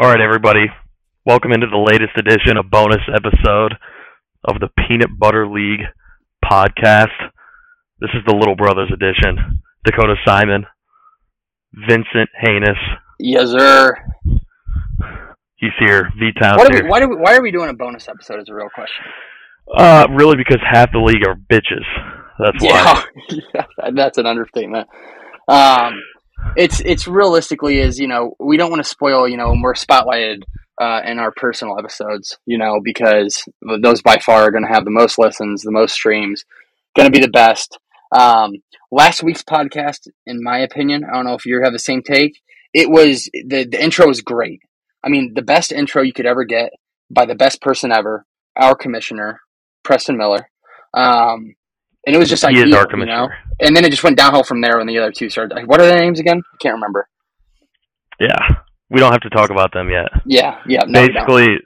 All right, everybody. Welcome into the latest edition, a bonus episode of the Peanut Butter League podcast. This is the Little Brothers edition. Dakota Simon, Vincent Haynes. Yes, sir. He's here. V-Town's here. Why are we doing a bonus episode is a real question. Really because half the league are bitches. That's why. Yeah, that's an understatement. It's realistically is, we don't want to spoil, when we're spotlighted in our personal episodes, because those by far are going to have the most listens, the most streams, going to be the best. Last week's podcast, in my opinion, I don't know if you have the same take, it was, the intro was great. I mean, the best intro you could ever get by the best person ever, our commissioner, Preston Miller. And it was just like, and then it just went downhill from there when the other two started. What are their names again? I can't remember. Yeah. We don't have to talk about them yet. Yeah. No, basically,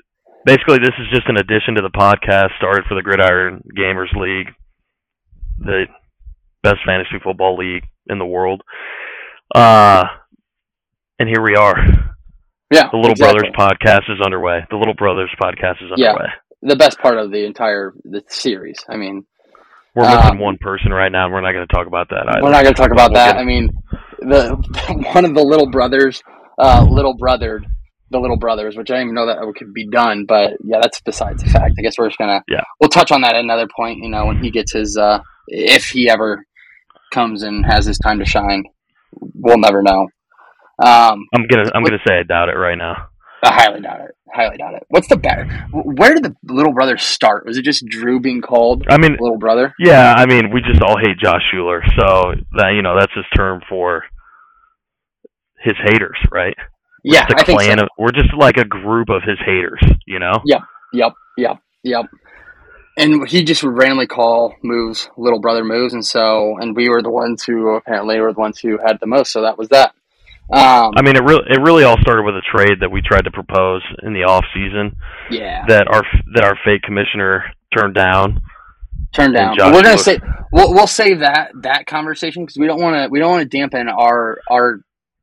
this is just an addition to the podcast started for the Gridiron Gamers League, the best fantasy football league in the world. And here we are. Yeah, the Little Brothers podcast is underway. Yeah, the best part of the entire series. I mean... We're missing one person right now. We're not going to talk about that either. I mean, one of the Little Brothers, the Little Brothers, which I didn't even know that could be done. But, yeah, that's besides the fact. I guess we're just going to we'll touch on that at another point, when he gets his if he ever comes and has his time to shine. We'll never know. I'm gonna say I doubt it right now. I highly doubt it. Where did the Little Brother start? Was it just Drew being called Little Brother? Yeah, we just all hate Josh Schuler, so that that's his term for his haters, right? Yeah, I think so. We're just like a group of his haters, Yep. And he just would randomly call moves Little Brother moves, and we were the ones who had the most, so that was that. It really all started with a trade that we tried to propose in the off season. Yeah. That our fake commissioner turned down. We're gonna say we'll save that conversation because we don't want to dampen our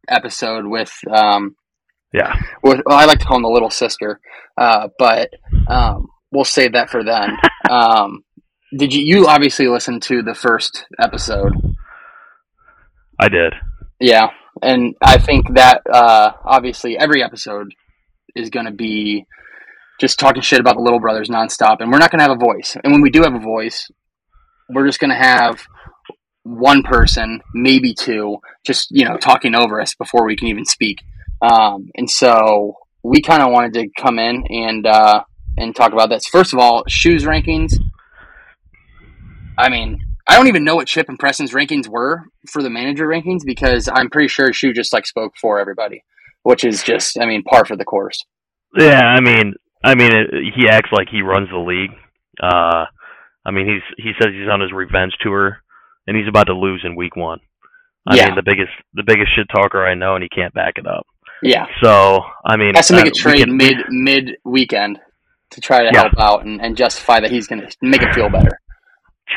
episode with I like to call him the little sister, but we'll save that for then. Did you obviously listen to the first episode? I did. Yeah. And I think that obviously every episode is going to be just talking shit about the Little Brothers nonstop, and we're not going to have a voice. And when we do have a voice, we're just going to have one person, maybe two, just talking over us before we can even speak. And so we kind of wanted to come in and talk about this. First of all, shoes rankings. I don't even know what Chip and Preston's rankings were for the manager rankings because I'm pretty sure Shu just spoke for everybody, which is just par for the course. Yeah, he acts like he runs the league. He says he's on his revenge tour and he's about to lose in week one. The biggest shit talker I know, and he can't back it up. Yeah. So has to make a trade mid weekend to try to help out and justify that he's going to make it feel better.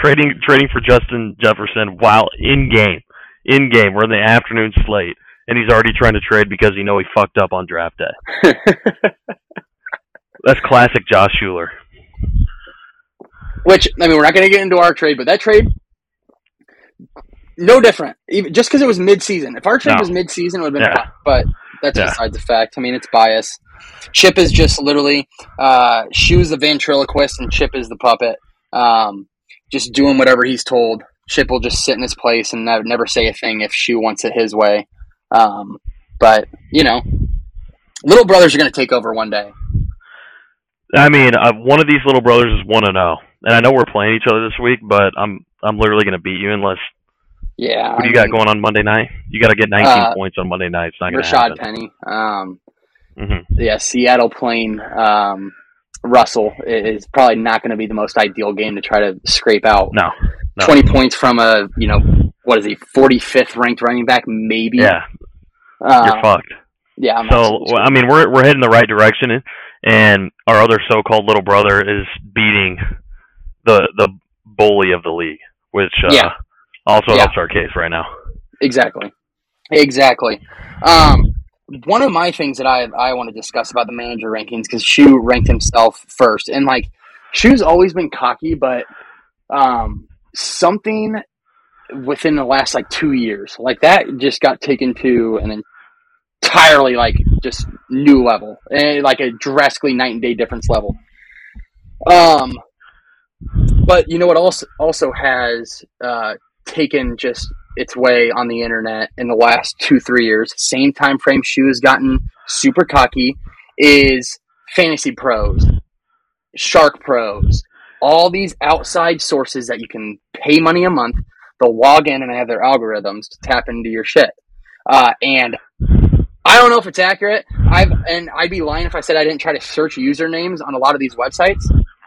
Trading for Justin Jefferson while in game. We're in the afternoon slate, and he's already trying to trade because he fucked up on draft day. That's classic Josh Schuler. Which we're not going to get into our trade, but that trade, no different. Even just because it was mid-season. If our trade was mid-season, it would have been fun. But that's besides the fact. It's bias. Chip is just literally Shu's the ventriloquist, and Chip is the puppet. Just doing whatever he's told. Chip will just sit in his place and never say a thing if Shu wants it his way. Little Brothers are going to take over one day. One of these Little Brothers is 1-0. And I know we're playing each other this week, but I'm literally going to beat you unless... Yeah. What do you got going on Monday night? You got to get 19 points on Monday night. It's not going to happen. Rashad Penny. Yeah, Seattle playing... Russell is probably not going to be the most ideal game to try to scrape out 20 points from a 45th ranked running back maybe. Yeah, you're fucked. Yeah. We're heading the right direction, and our other so-called Little Brother is beating the bully of the league, which also helps our case right now. Exactly. one of my things that I want to discuss about the manager rankings, because Shu ranked himself first, and like Shu's always been cocky, but something within the last like 2 years, like that just got taken to an entirely like just new level, and like a drastically night and day difference level. But you know what also has taken just its way on the internet in the last 2-3 years, same time frame Shu has gotten super cocky, is Fantasy Pros, Shark Pros, all these outside sources that you can pay money a month. They'll log in and have their algorithms to tap into your shit. And I don't know if it's accurate. I'd be lying if I said I didn't try to search usernames on a lot of these websites.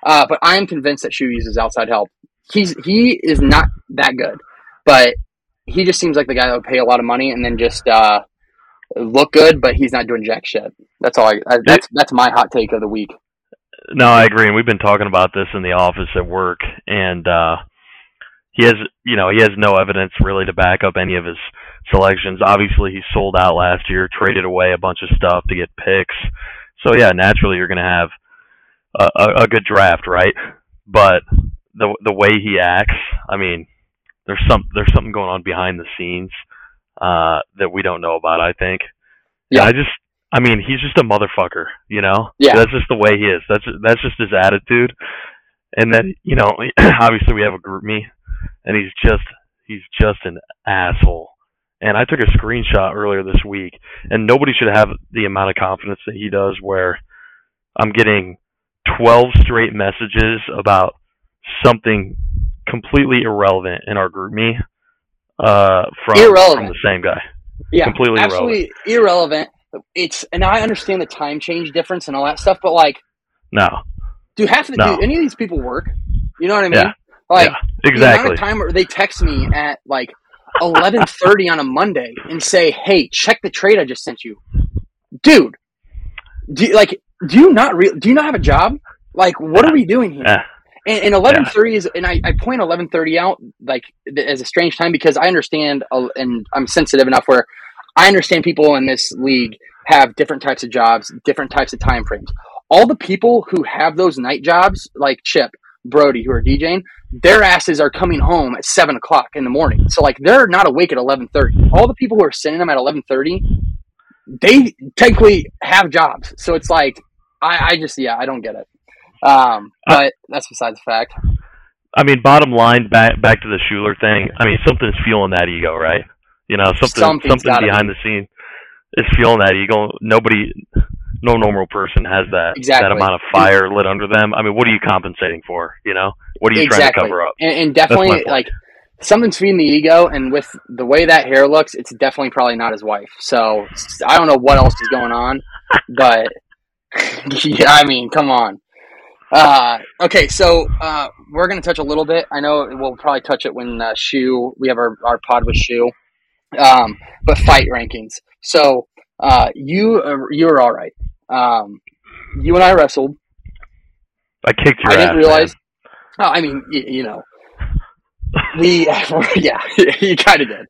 But I am convinced that Shu uses outside help. He is not that good, but he just seems like the guy that would pay a lot of money and then just look good, but he's not doing jack shit. That's all. That's my hot take of the week. No, I agree, and we've been talking about this in the office at work, and he has no evidence really to back up any of his selections. Obviously, he sold out last year, traded away a bunch of stuff to get picks. So yeah, naturally you're going to have a good draft, right? But the way he acts, I mean, there's something going on behind the scenes that we don't know about, I think. Yeah, and I mean, he's just a motherfucker, you know? Yeah. That's just the way he is. That's just his attitude. And then, you know, obviously we have a group me, and he's just an asshole. And I took a screenshot earlier this week, and nobody should have the amount of confidence that he does, where I'm getting 12 straight messages about something completely irrelevant in our group me from the same guy. Yeah, completely absolutely irrelevant. And I understand the time change difference and all that stuff, but like, do any of these people work? You know what I mean? Yeah. Like, yeah, exactly. The amount of time they text me at like 11:30 on a Monday and say, "Hey, check the trade I just sent you," dude. Do you not have a job? Like, what are we doing here? Yeah. And 11:30 is, and I point 11:30 out like as a strange time, because I understand, and I'm sensitive enough where I understand people in this league have different types of jobs, different types of time frames. All the people who have those night jobs, like Chip, Brody, who are DJing, their asses are coming home at 7:00 in the morning. So like they're not awake at 11:30. All the people who are sending them at 11:30, they technically have jobs. So it's like I don't get it. But that's besides the fact. I mean, bottom line, back to the Schuler thing. I mean, something's fueling that ego, right? You know, something behind the scene is fueling that ego. No normal person has that amount of fire lit under them. I mean, what are you compensating for? You know, what are you trying to cover up? And definitely, like, something's feeding the ego, and with the way that hair looks, it's definitely probably not his wife. So I don't know what else is going on, but yeah, I mean, come on. Okay, so we're going to touch a little bit. I know we'll probably touch it when Shu. We have our pod with Shu, but fight rankings. So you were all right. You and I wrestled. I kicked your ass. I didn't realize. Man. Oh, I mean, you know, yeah, you kind of did.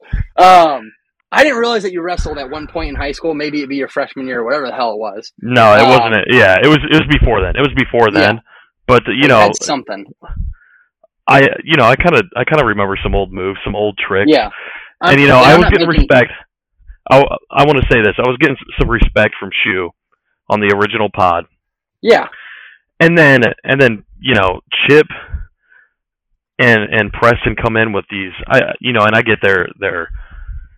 I didn't realize that you wrestled at one point in high school. Maybe it'd be your freshman year or whatever the hell it was. No, it wasn't. Yeah, it was before then. It was before then. Yeah. But you know, that's something. I kind of remember some old moves, some old tricks. Yeah, and you know, I was getting respect. I want to say this. I was getting some respect from Shu on the original pod. Yeah, and then you know, Chip and Preston come in with these. I get their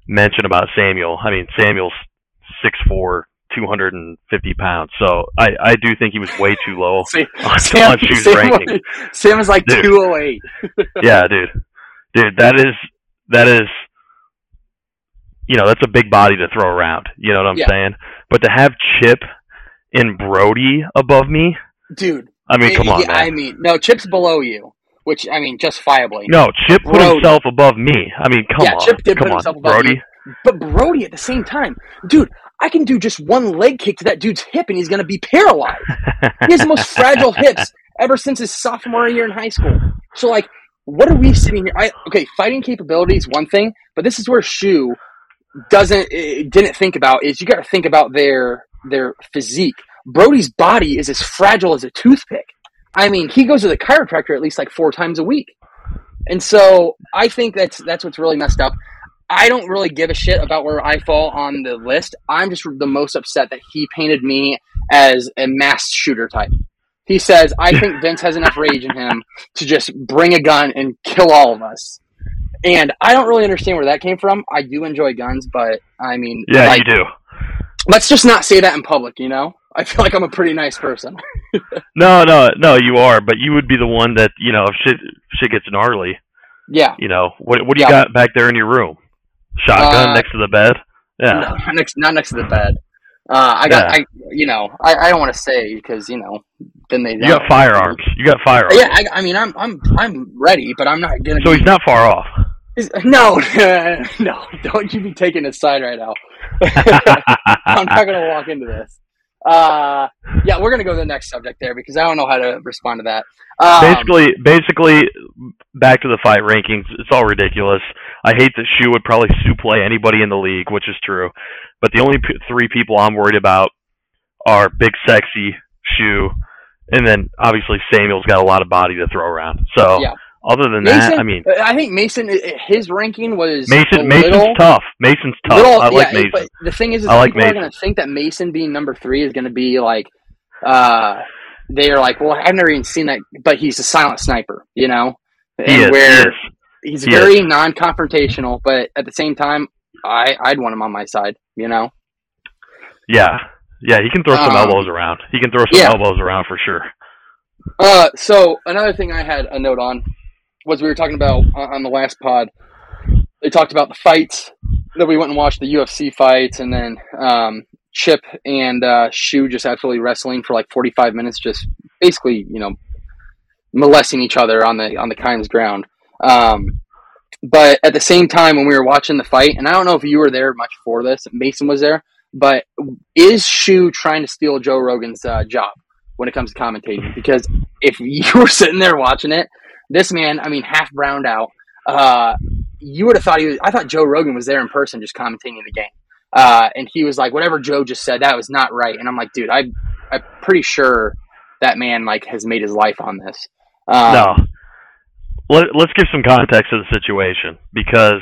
mention about Samuel. I mean, Samuel's 6'4", 250 pounds. So I do think he was way too low on Shu's ranking. Sam is like 208. Yeah, dude. That is you know, that's a big body to throw around. You know what I'm saying? But to have Chip and Brody above me, dude. I mean, come on, man. I mean, no, Chip's below you. Which, I mean, justifiably. No, Chip put himself above me. I mean, come on. Yeah, Chip did put himself above Brody. Me. But Brody at the same time. Dude, I can do just one leg kick to that dude's hip and he's going to be paralyzed. He has the most fragile hips ever since his sophomore year in high school. So, like, what are we sitting here? Okay, fighting capability is one thing, but this is where Shu didn't think about is you got to think about their physique. Brody's body is as fragile as a toothpick. I mean, he goes to the chiropractor at least like 4 times a week. And so I think that's what's really messed up. I don't really give a shit about where I fall on the list. I'm just the most upset that he painted me as a mass shooter type. He says, I think Vince has enough rage in him to just bring a gun and kill all of us. And I don't really understand where that came from. I do enjoy guns, but I mean... Yeah, like, you do. Let's just not say that in public, you know? I feel like I'm a pretty nice person. No, you are, but you would be the one that, you know, if shit gets gnarly. Yeah. You know, what do you got back there in your room? Shotgun next to the bed? Yeah. No, not next to the bed. I don't want to say because, you know, then they... You got firearms. Yeah, I'm ready, but I'm not going to... So he's not far off. No, don't you be taking his side right now. I'm not going to walk into this. Yeah, we're going to go to the next subject there because I don't know how to respond to that. Basically, back to the 5 rankings. It's all ridiculous. I hate that Shu would probably play anybody in the league, which is true. But the only 3 people I'm worried about are Big Sexy, Shu, and then obviously Samuel's got a lot of body to throw around. So yeah. Other than Mason, that, I mean, I think Mason, his ranking was Mason's tough. Mason's tough. Mason. But the thing is I people like are going to think that Mason being number 3 is going to be like, they are like, well, I've never even seen that, but he's a silent sniper, you know, and he's very non-confrontational, but at the same time, I'd want him on my side, you know? Yeah. Yeah, he can throw some elbows around. He can throw some elbows around for sure. So another thing I had a note on was we were talking about on the last pod, they talked about the fights that we went and watched, the UFC fights, and then Chip and Shu just absolutely wrestling for like 45 minutes, just basically, you know, molesting each other on the Kimes ground. But at the same time, when we were watching the fight, and I don't know if you were there much for this, Mason was there, but is Shu trying to steal Joe Rogan's job when it comes to commentating? Because if you were sitting there watching it, this man, I mean, half browned out, you would have thought I thought Joe Rogan was there in person just commentating the game. And he was like, whatever Joe just said, that was not right. And I'm like, dude, I'm pretty sure that man like has made his life on this. No. Let's give some context to the situation because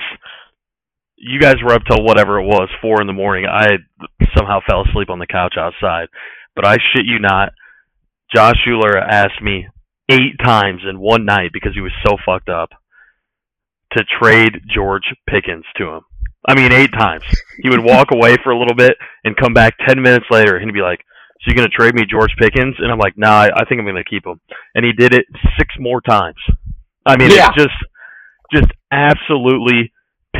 you guys were up till whatever it was, 4 a.m. I somehow fell asleep on the couch outside. But I shit you not, Josh Schuler asked me 8 times in one night because he was so fucked up to trade George Pickens to him. I mean, 8 times. He would walk away for a little bit and come back 10 minutes later and he'd be like, so you're going to trade me George Pickens? And I'm like, nah, I think I'm going to keep him. And he did it 6 more times. I mean, it's just absolutely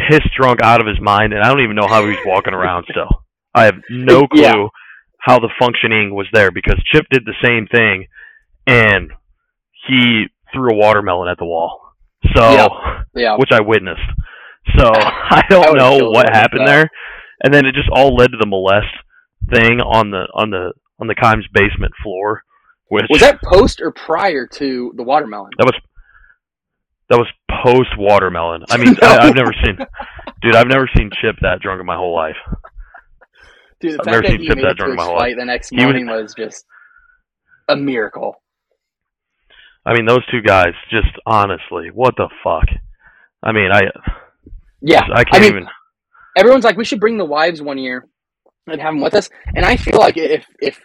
pissed drunk out of his mind, and I don't even know how he's walking around still. I have no clue how the functioning was there because Chip did the same thing, and he threw a watermelon at the wall. So, which I witnessed. So I don't know what happened there, and then it just all led to the molest thing on the Kimes basement floor. Which was that post or prior to the watermelon? That was post watermelon. I mean, no. I've never seen Chip that drunk in my whole life. Dude, the fact that he made it to his fight the next morning was just a miracle. I mean, those 2 guys, just honestly, what the fuck? I mean, I can't even. Everyone's like, we should bring the wives one year and have them with us. And I feel like if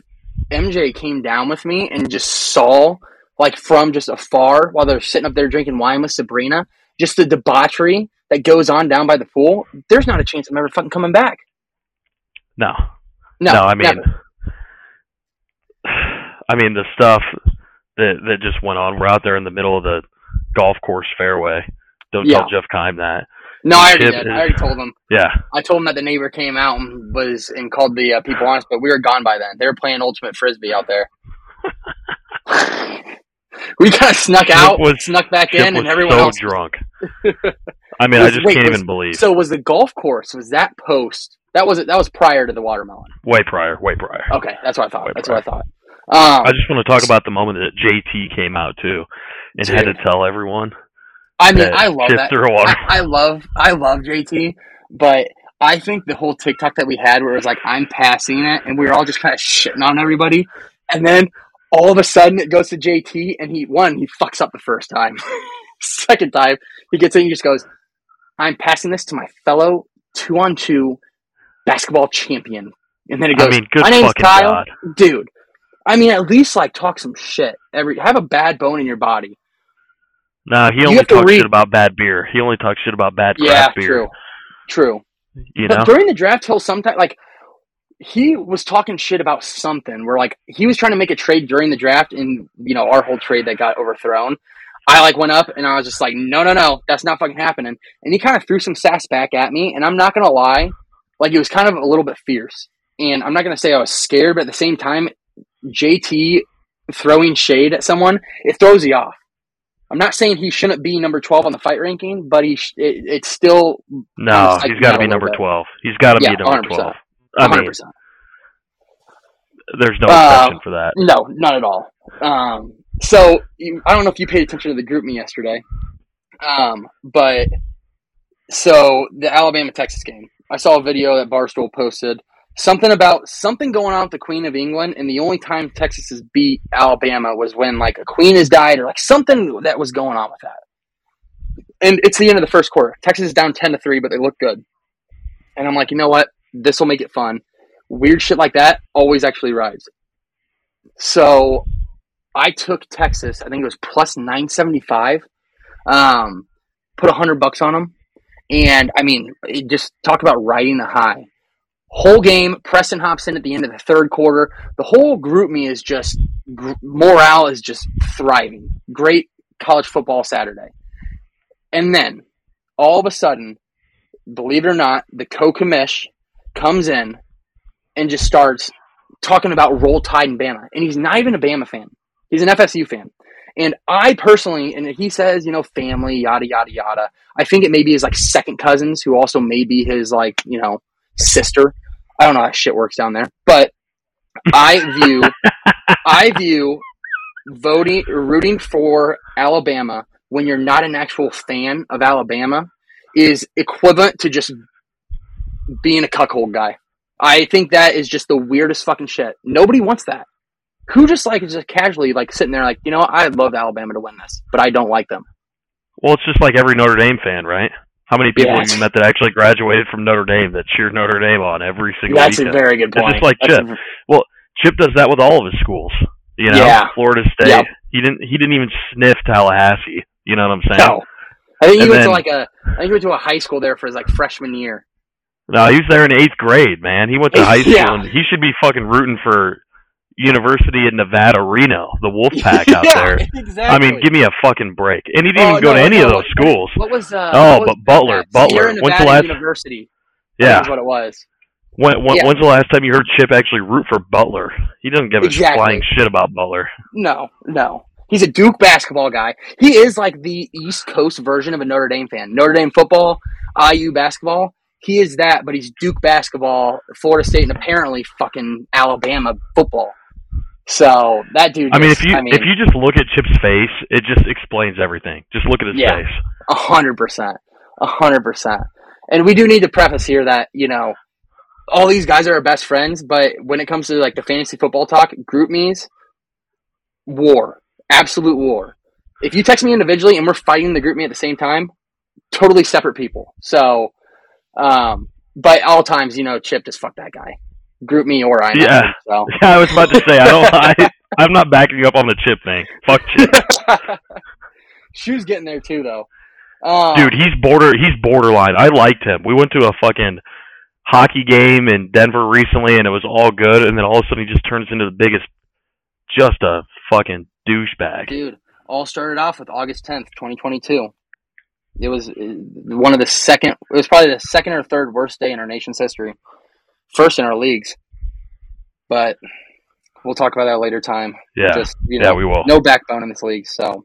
MJ came down with me and just saw, like from just afar while they're sitting up there drinking wine with Sabrina, just the debauchery that goes on down by the pool, there's not a chance I'm ever fucking coming back. No, I mean, never. I mean the stuff that just went on. We're out there in the middle of the golf course fairway. Don't tell Jeff Kime that. No, I already did. I already told him. Yeah, I told him that the neighbor came out and called the people on us, but we were gone by then. They were playing ultimate frisbee out there. We kind of snuck out, snuck back in, and everyone else was so drunk. I mean, I just can't even believe. So was the golf course? Was that post? That was prior to the watermelon. Way prior. Okay, that's what I thought. I just want to talk about the moment that JT came out too, and had to tell everyone. I mean, I love that. I love JT, but I think the whole TikTok that we had where it was like, I'm passing it, and we were all just kind of shitting on everybody. And then all of a sudden it goes to JT, and he fucks up the first time. Second time, he gets in, he just goes, I'm passing this to my fellow 2-on-2 basketball champion. And then it goes, my name's Kyle. God. Dude, I mean, at least like talk some shit. Have a bad bone in your body. No, he only talks shit about bad beer. He only talks shit about bad craft beer. True. You know? But during the draft, he'll sometimes, like, he was talking shit about something where, like, he was trying to make a trade during the draft and, you know, our whole trade that got overthrown. I, like, went up and I was just like, no, that's not fucking happening. And he kind of threw some sass back at me, and I'm not going to lie. Like, it was kind of a little bit fierce. And I'm not going to say I was scared, but at the same time, JT throwing shade at someone, it throws you off. I'm not saying he shouldn't be number 12 on the fight ranking, but it's still... No, he's got to be number 12. He's got to be number 12. 100%. There's no exception for that. No, not at all. So, I don't know if you paid attention to the group me yesterday, but so the Alabama-Texas game. I saw a video that Barstool posted. Something about something going on with the Queen of England, and the only time Texas has beat Alabama was when like a queen has died or like something that was going on with that. And it's the end of the first quarter. Texas is down 10-3, but they look good. And I'm like, you know what? This will make it fun. Weird shit like that always actually rides. So I took Texas. I think it was plus 975. Put $100 on them, and I mean, just talk about riding the high. Whole game, Preston hops in at the end of the third quarter. The whole group me is just morale is just thriving. Great college football Saturday. And then, all of a sudden, believe it or not, the co-commish comes in and just starts talking about Roll Tide and Bama. And he's not even a Bama fan. He's an FSU fan. And I personally, and he says, you know, family, yada, yada, yada. I think it may be his, like, second cousins who also may be his, like, you know, sister. I don't know how shit works down there, but I view voting or rooting for Alabama when you're not an actual fan of Alabama is equivalent to just being a cuckold guy. I think that is just the weirdest fucking shit. Nobody wants that. Who just like is just casually like sitting there like, you know, I'd love Alabama to win this, but I don't like them. Well, it's just like every Notre Dame fan, right? How many people have you met that actually graduated from Notre Dame that cheered Notre Dame on every single weekend? That's a very good point. It's just like Chip. Well, Chip does that with all of his schools. You know, Florida State. Yep. He didn't even sniff Tallahassee. You know what I'm saying? No. I think he went to a high school there for his like freshman year. No, he was there in 8th grade, man. He went to high school, and he should be fucking rooting for University of Nevada, Reno, the Wolfpack out there. Exactly. I mean, give me a fucking break. And he didn't even go to any of those schools. What was? Butler. Sierra Nevada University. Yeah, that's what it was. When's the last time you heard Chip actually root for Butler? He doesn't give a flying shit about Butler. No. He's a Duke basketball guy. He is like the East Coast version of a Notre Dame fan. Notre Dame football, IU basketball. He is that, but he's Duke basketball, Florida State, and apparently fucking Alabama football. So that dude. If you just look at Chip's face, it just explains everything. Just look at his face. 100%, 100%. And we do need to preface here that you know all these guys are our best friends, but when it comes to like the fantasy football talk, group me's war, absolute war. If you text me individually and we're fighting the group me at the same time, totally separate people. So, but all times, you know, Chip just fuck that guy. Group me or I. Yeah. So. I was about to say I'm not backing up on the Chip thing. Fuck Chip. Shoe's getting there too, though. Dude, he's borderline. I liked him. We went to a fucking hockey game in Denver recently, and it was all good. And then all of a sudden, he just turns into the biggest, just a fucking douchebag. Dude, all started off with August 10th, 2022. It was It was probably the second or third worst day in our nation's history. First in our leagues, but we'll talk about that later time. Yeah, just, you know, we will. No backbone in this league, so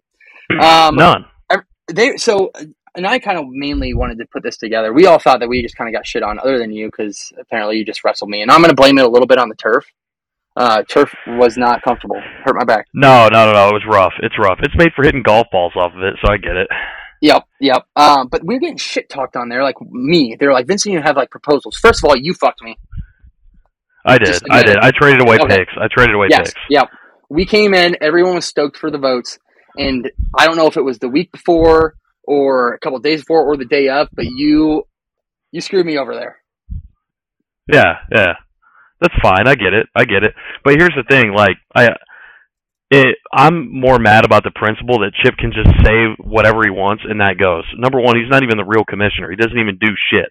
none. I kind of mainly wanted to put this together. We all thought that we just kind of got shit on, other than you, because apparently you just wrestled me, and I'm going to blame it a little bit on the turf. Turf was not comfortable; hurt my back. No, it was rough. It's made for hitting golf balls off of it, so I get it. Yep. But we were getting shit talked on there. Like me, they're like, Vincent, you have like proposals. First of all, you fucked me. I did. I traded away picks. Yes. Yep. We came in. Everyone was stoked for the votes, and I don't know if it was the week before or a couple of days before or the day of, but you screwed me over there. Yeah. That's fine. I get it. But here's the thing. Like I'm more mad about the principle that Chip can just say whatever he wants and that goes. Number one, he's not even the real commissioner. He doesn't even do shit.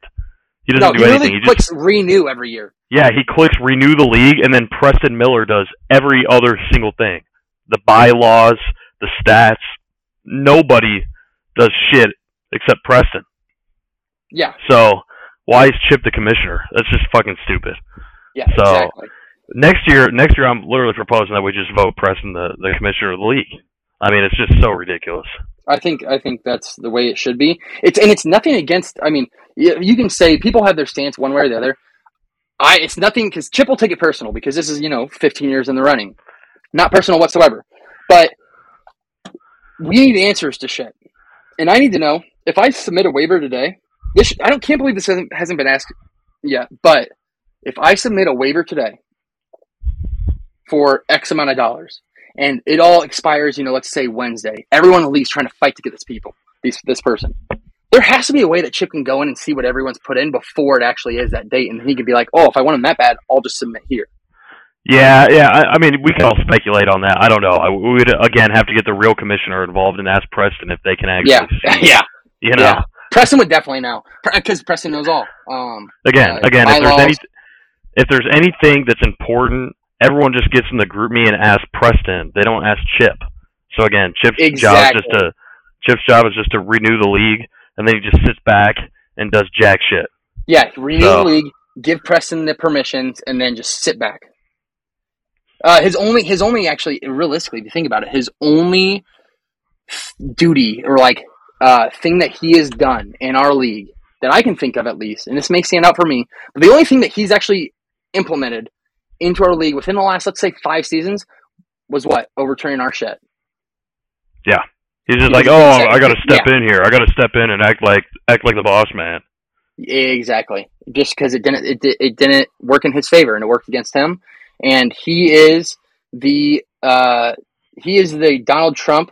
He doesn't do anything. He just clicks renew every year. Yeah, he clicks renew the league, and then Preston Miller does every other single thing. The bylaws, the stats. Nobody does shit except Preston. Yeah. So why is Chip the commissioner? That's just fucking stupid. Yeah, so exactly. Next year, I'm literally proposing that we just vote Preston the commissioner of the league. I mean, it's just so ridiculous. I think that's the way it should be. It's nothing against. I mean, you can say people have their stance one way or the other. It's nothing because Chip will take it personal because this is 15 years in the running, not personal whatsoever. But we need answers to shit, and I need to know if I submit a waiver today. I can't believe this hasn't been asked yet, but. If I submit a waiver today for X amount of dollars, and it all expires, let's say Wednesday, everyone in the league's trying to fight to get this person. There has to be a way that Chip can go in and see what everyone's put in before it actually is that date, and he can be like, oh, if I want him that bad, I'll just submit here. Yeah. I mean, we can all speculate on that. I don't know. We would, again, have to get the real commissioner involved and ask Preston if they can actually see. Yeah. Yeah. Preston would definitely know, because Preston knows all. Again, if there's anything... If there's anything that's important, everyone just gets in the group me and asks Preston. They don't ask Chip. So again, Chip's job is just to renew the league, and then he just sits back and does jack shit. Yeah, renew the league, give Preston the permissions, and then just sit back. His only actually realistically, if you think about it, his only duty or thing that he has done in our league that I can think of at least, and this may stand out for me, but the only thing that he's actually implemented into our league within the last, let's say, 5 seasons was what? Overturning our shit. Yeah. He's just I got to step in here. I got to step in and act like the boss man. Exactly. Just because it didn't work in his favor, and it worked against him. And he is the Donald Trump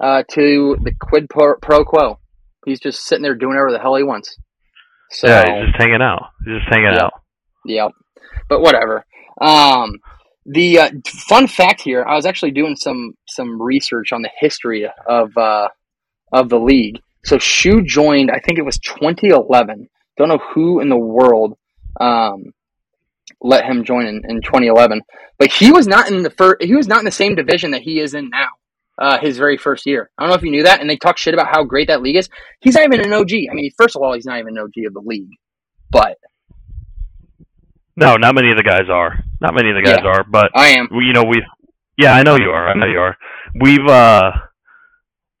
to the quid pro quo. He's just sitting there doing whatever the hell he wants. So, yeah, he's just hanging out. Yeah. But whatever. The fun fact here, I was actually doing some research on the history of the league. So Shu joined, I think it was 2011. Don't know who in the world let him join in 2011. But he was not in the same division that he is in now. His very first year. I don't know if you knew that, and they talk shit about how great that league is. He's not even an OG. I mean, first of all, he's not even an OG of the league, but... No, not many of the guys are. But... I am. Yeah, I know you are.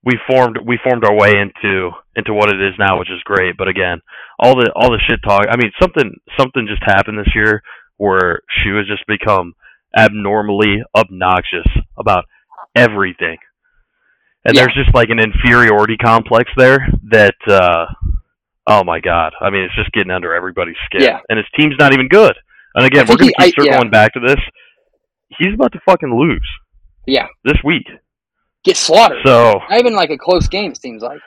We formed our way into what it is now, which is great, but again, all the shit talk... I mean, something just happened this year where she has just become abnormally obnoxious about everything. And there's just like an inferiority complex there that, oh my God. I mean, it's just getting under everybody's skin. Yeah. And his team's not even good. And again, we're going to keep circling back to this. He's about to fucking lose. Yeah. This week. Get slaughtered. So, not even like a close game, it seems like.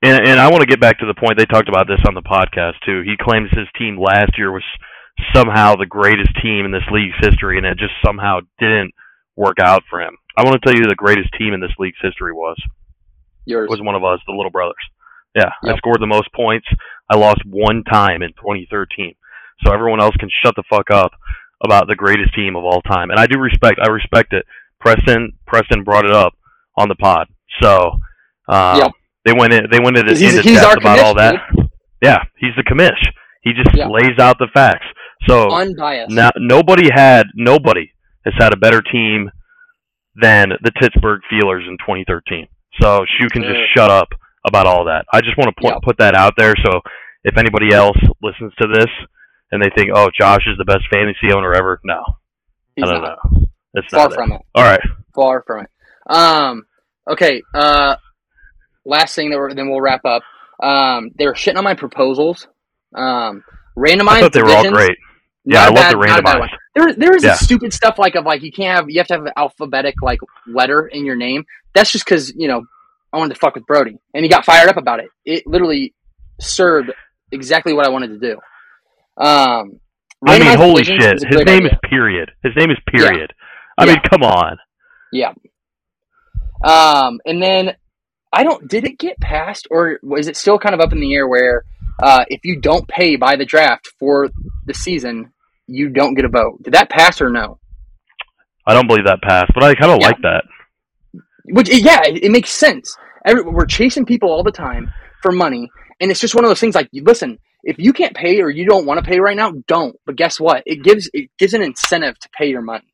And I want to get back to the point. They talked about this on the podcast, too. He claims his team last year was somehow the greatest team in this league's history, and it just somehow didn't work out for him. I want to tell you the greatest team in this league's history was. Yours. Was one of us, the Little Brothers. Yeah, yep. I scored the most points. I lost one time in 2013. So everyone else can shut the fuck up about the greatest team of all time. And I respect it. Preston brought it up on the pod. So they went into depth about all that. Dude. Yeah, he's the commish. He just lays out the facts. So unbiased. Now, nobody has had a better team than the Pittsburgh Feelers in 2013. So Shu can just shut up about all that. I just want to put that out there. So if anybody else listens to this and they think, oh, Josh is the best fantasy owner ever, no. I don't know. It's far from it. All right. Far from it. Okay. last thing that then we'll wrap up. They were shitting on my proposals. Randomized. I thought they were all great. Yeah, I love the randomized. There is this stupid stuff like you have to have an alphabetic like letter in your name. That's just because I wanted to fuck with Brody, and he got fired up about it. It literally served exactly what I wanted to do. I mean, holy shit! His name is period. Yeah. I mean, come on. Yeah. And then did it get passed, or is it still kind of up in the air where if you don't pay by the draft for the season, you don't get a vote? Did that pass or no? I don't believe that passed, but I kind of like that. Which, it makes sense. We're chasing people all the time for money, and it's just one of those things like, listen, if you can't pay or you don't want to pay right now, don't. But guess what? It gives an incentive to pay your money.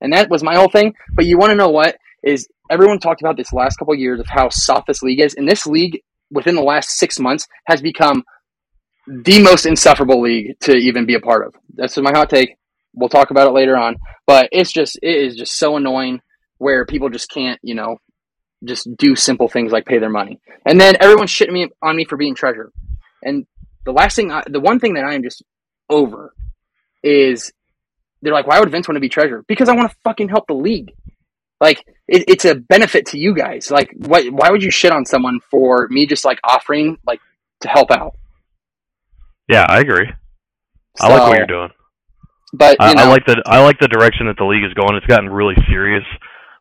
And that was my whole thing. But you want to know what is everyone talked about this last couple of years of how soft this league is. And this league within the last 6 months has become the most insufferable league to even be a part of. That's my hot take. We'll talk about it later on, but it is just so annoying where people just can't, just do simple things like pay their money. And then everyone's shitting on me for being treasurer. And the one thing that I am just over is they're like, why would Vince want to be treasurer? Because I want to fucking help the league. Like, it's a benefit to you guys. Like, why would you shit on someone for me just, like, offering, like, to help out? Yeah, I agree. So, I like what you're doing. But, I like the direction that the league is going. It's gotten really serious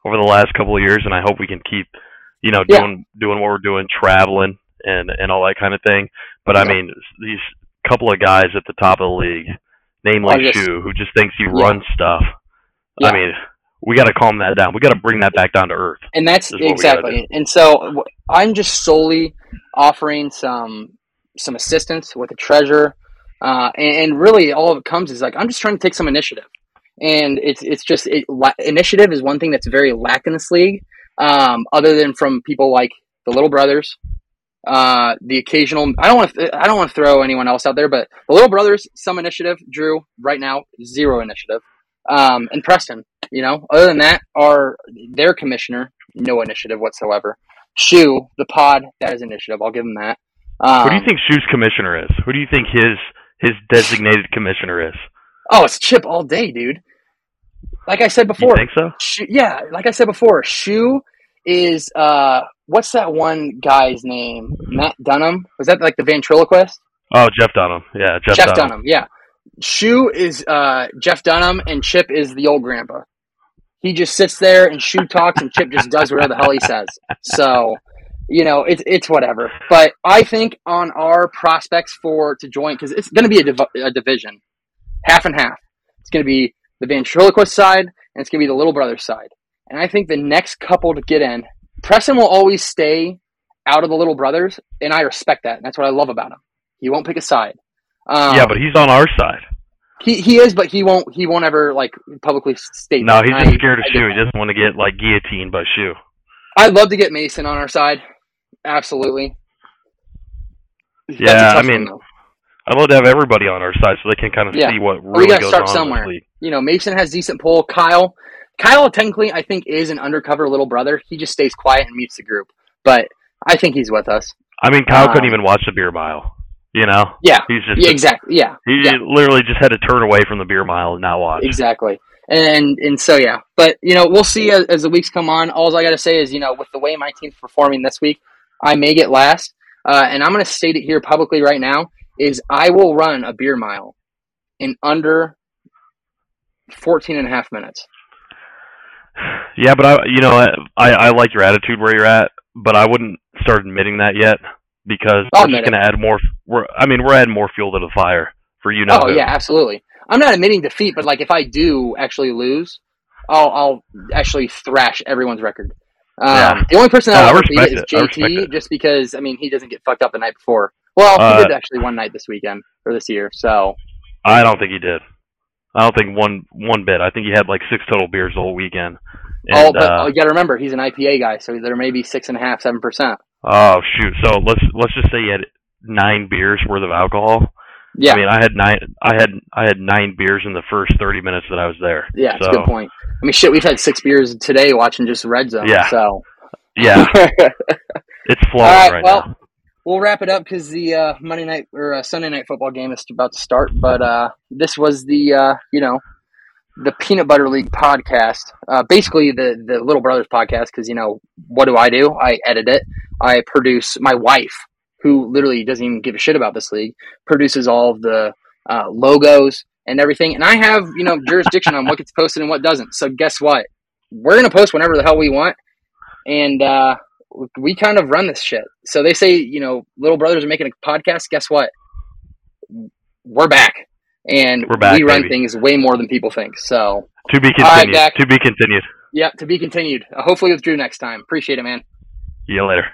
over the last couple of years, and I hope we can keep, doing what we're doing, traveling and all that kind of thing. But, I mean, these couple of guys at the top of the league, namely Shu, who just thinks he runs stuff. Yeah. I mean, we got to calm that down. We got to bring that back down to earth. And that's exactly. And so I'm just solely offering some assistance with the treasurer. And really all it comes is like, I'm just trying to take some initiative. And it's just initiative is one thing that's very lacked in this league. Other than from people like the Little Brothers, the occasional, I don't want to throw anyone else out there, but the Little Brothers, some initiative. Drew right now, zero initiative. And Preston, other than that, their commissioner, no initiative whatsoever. Shu, the pod, that is initiative. I'll give him that. Who do you think Shu's commissioner is? Who do you think his designated commissioner is? Oh, it's Chip all day, dude. Like I said before. You think so? Like I said before, Shu is, what's that one guy's name? Matt Dunham? Was that like the ventriloquist? Oh, Jeff Dunham. Yeah, Jeff Dunham. Yeah. Shu is Jeff Dunham, and Chip is the old grandpa. He just sits there, and Shu talks, and Chip just does whatever the hell he says. So, it's whatever. But I think on our prospects to join, because it's going to be a division, half and half. It's going to be the ventriloquist side, and it's going to be the Little Brother side. And I think the next couple to get in, Preston will always stay out of the Little Brothers, and I respect that. And that's what I love about him. He won't pick a side. But he's on our side. He is, but he won't ever like publicly state. No, he's just scared of Shu. He doesn't want to get like guillotined by Shu. I'd love to get Mason on our side. Absolutely. Yeah, I mean, I'd love to have everybody on our side so they can kind of see what really goes on. We got to start somewhere. Mason has decent pull. Kyle technically I think is an undercover Little Brother. He just stays quiet and meets the group, but I think he's with us. I mean, Kyle couldn't even watch the beer mile. Yeah. He's just exactly. Yeah. He literally just had to turn away from the beer mile and not watch. Exactly. And so yeah. But we'll see as the weeks come on. All I gotta say is, with the way my team's performing this week, I may get last. And I'm gonna state it here publicly right now is I will run a beer mile in under 14.5 minutes. Yeah, but I like your attitude where you're at, but I wouldn't start admitting that yet. Because we're just going to add more. We're adding more fuel to the fire for Oh who. Yeah, absolutely. I'm not admitting defeat, but like if I do actually lose, I'll actually thrash everyone's record. The only person that I'll beat is JT, just because he doesn't get fucked up the night before. Well, he did actually one night this weekend or this year. So I don't think he did. I don't think one bit. I think he had like 6 total beers the whole weekend. And, but you got to remember he's an IPA guy, so there may be 6.5, 7%. Oh shoot! So let's just say you had 9 beers worth of alcohol. Yeah. I had 9. I had 9 beers in the first 30 minutes that I was there. Yeah, that's a good point. We've had 6 beers today watching just Red Zone. Yeah. So. Yeah. It's flowing right now. We'll wrap it up because the Monday night or Sunday night football game is about to start. But this was the the Peanut Butter League podcast, basically the Little Brothers podcast. Because what do? I edit it. I produce. My wife, who literally doesn't even give a shit about this league, produces all of the logos and everything. And I have jurisdiction on what gets posted and what doesn't. So guess what? We're gonna post whenever the hell we want, and we kind of run this shit. So they say, Little Brothers are making a podcast. Guess what? We're back. And we run things way more than people think. So to be continued. Yep, to be continued. Hopefully with Drew next time. Appreciate it, man. See you later.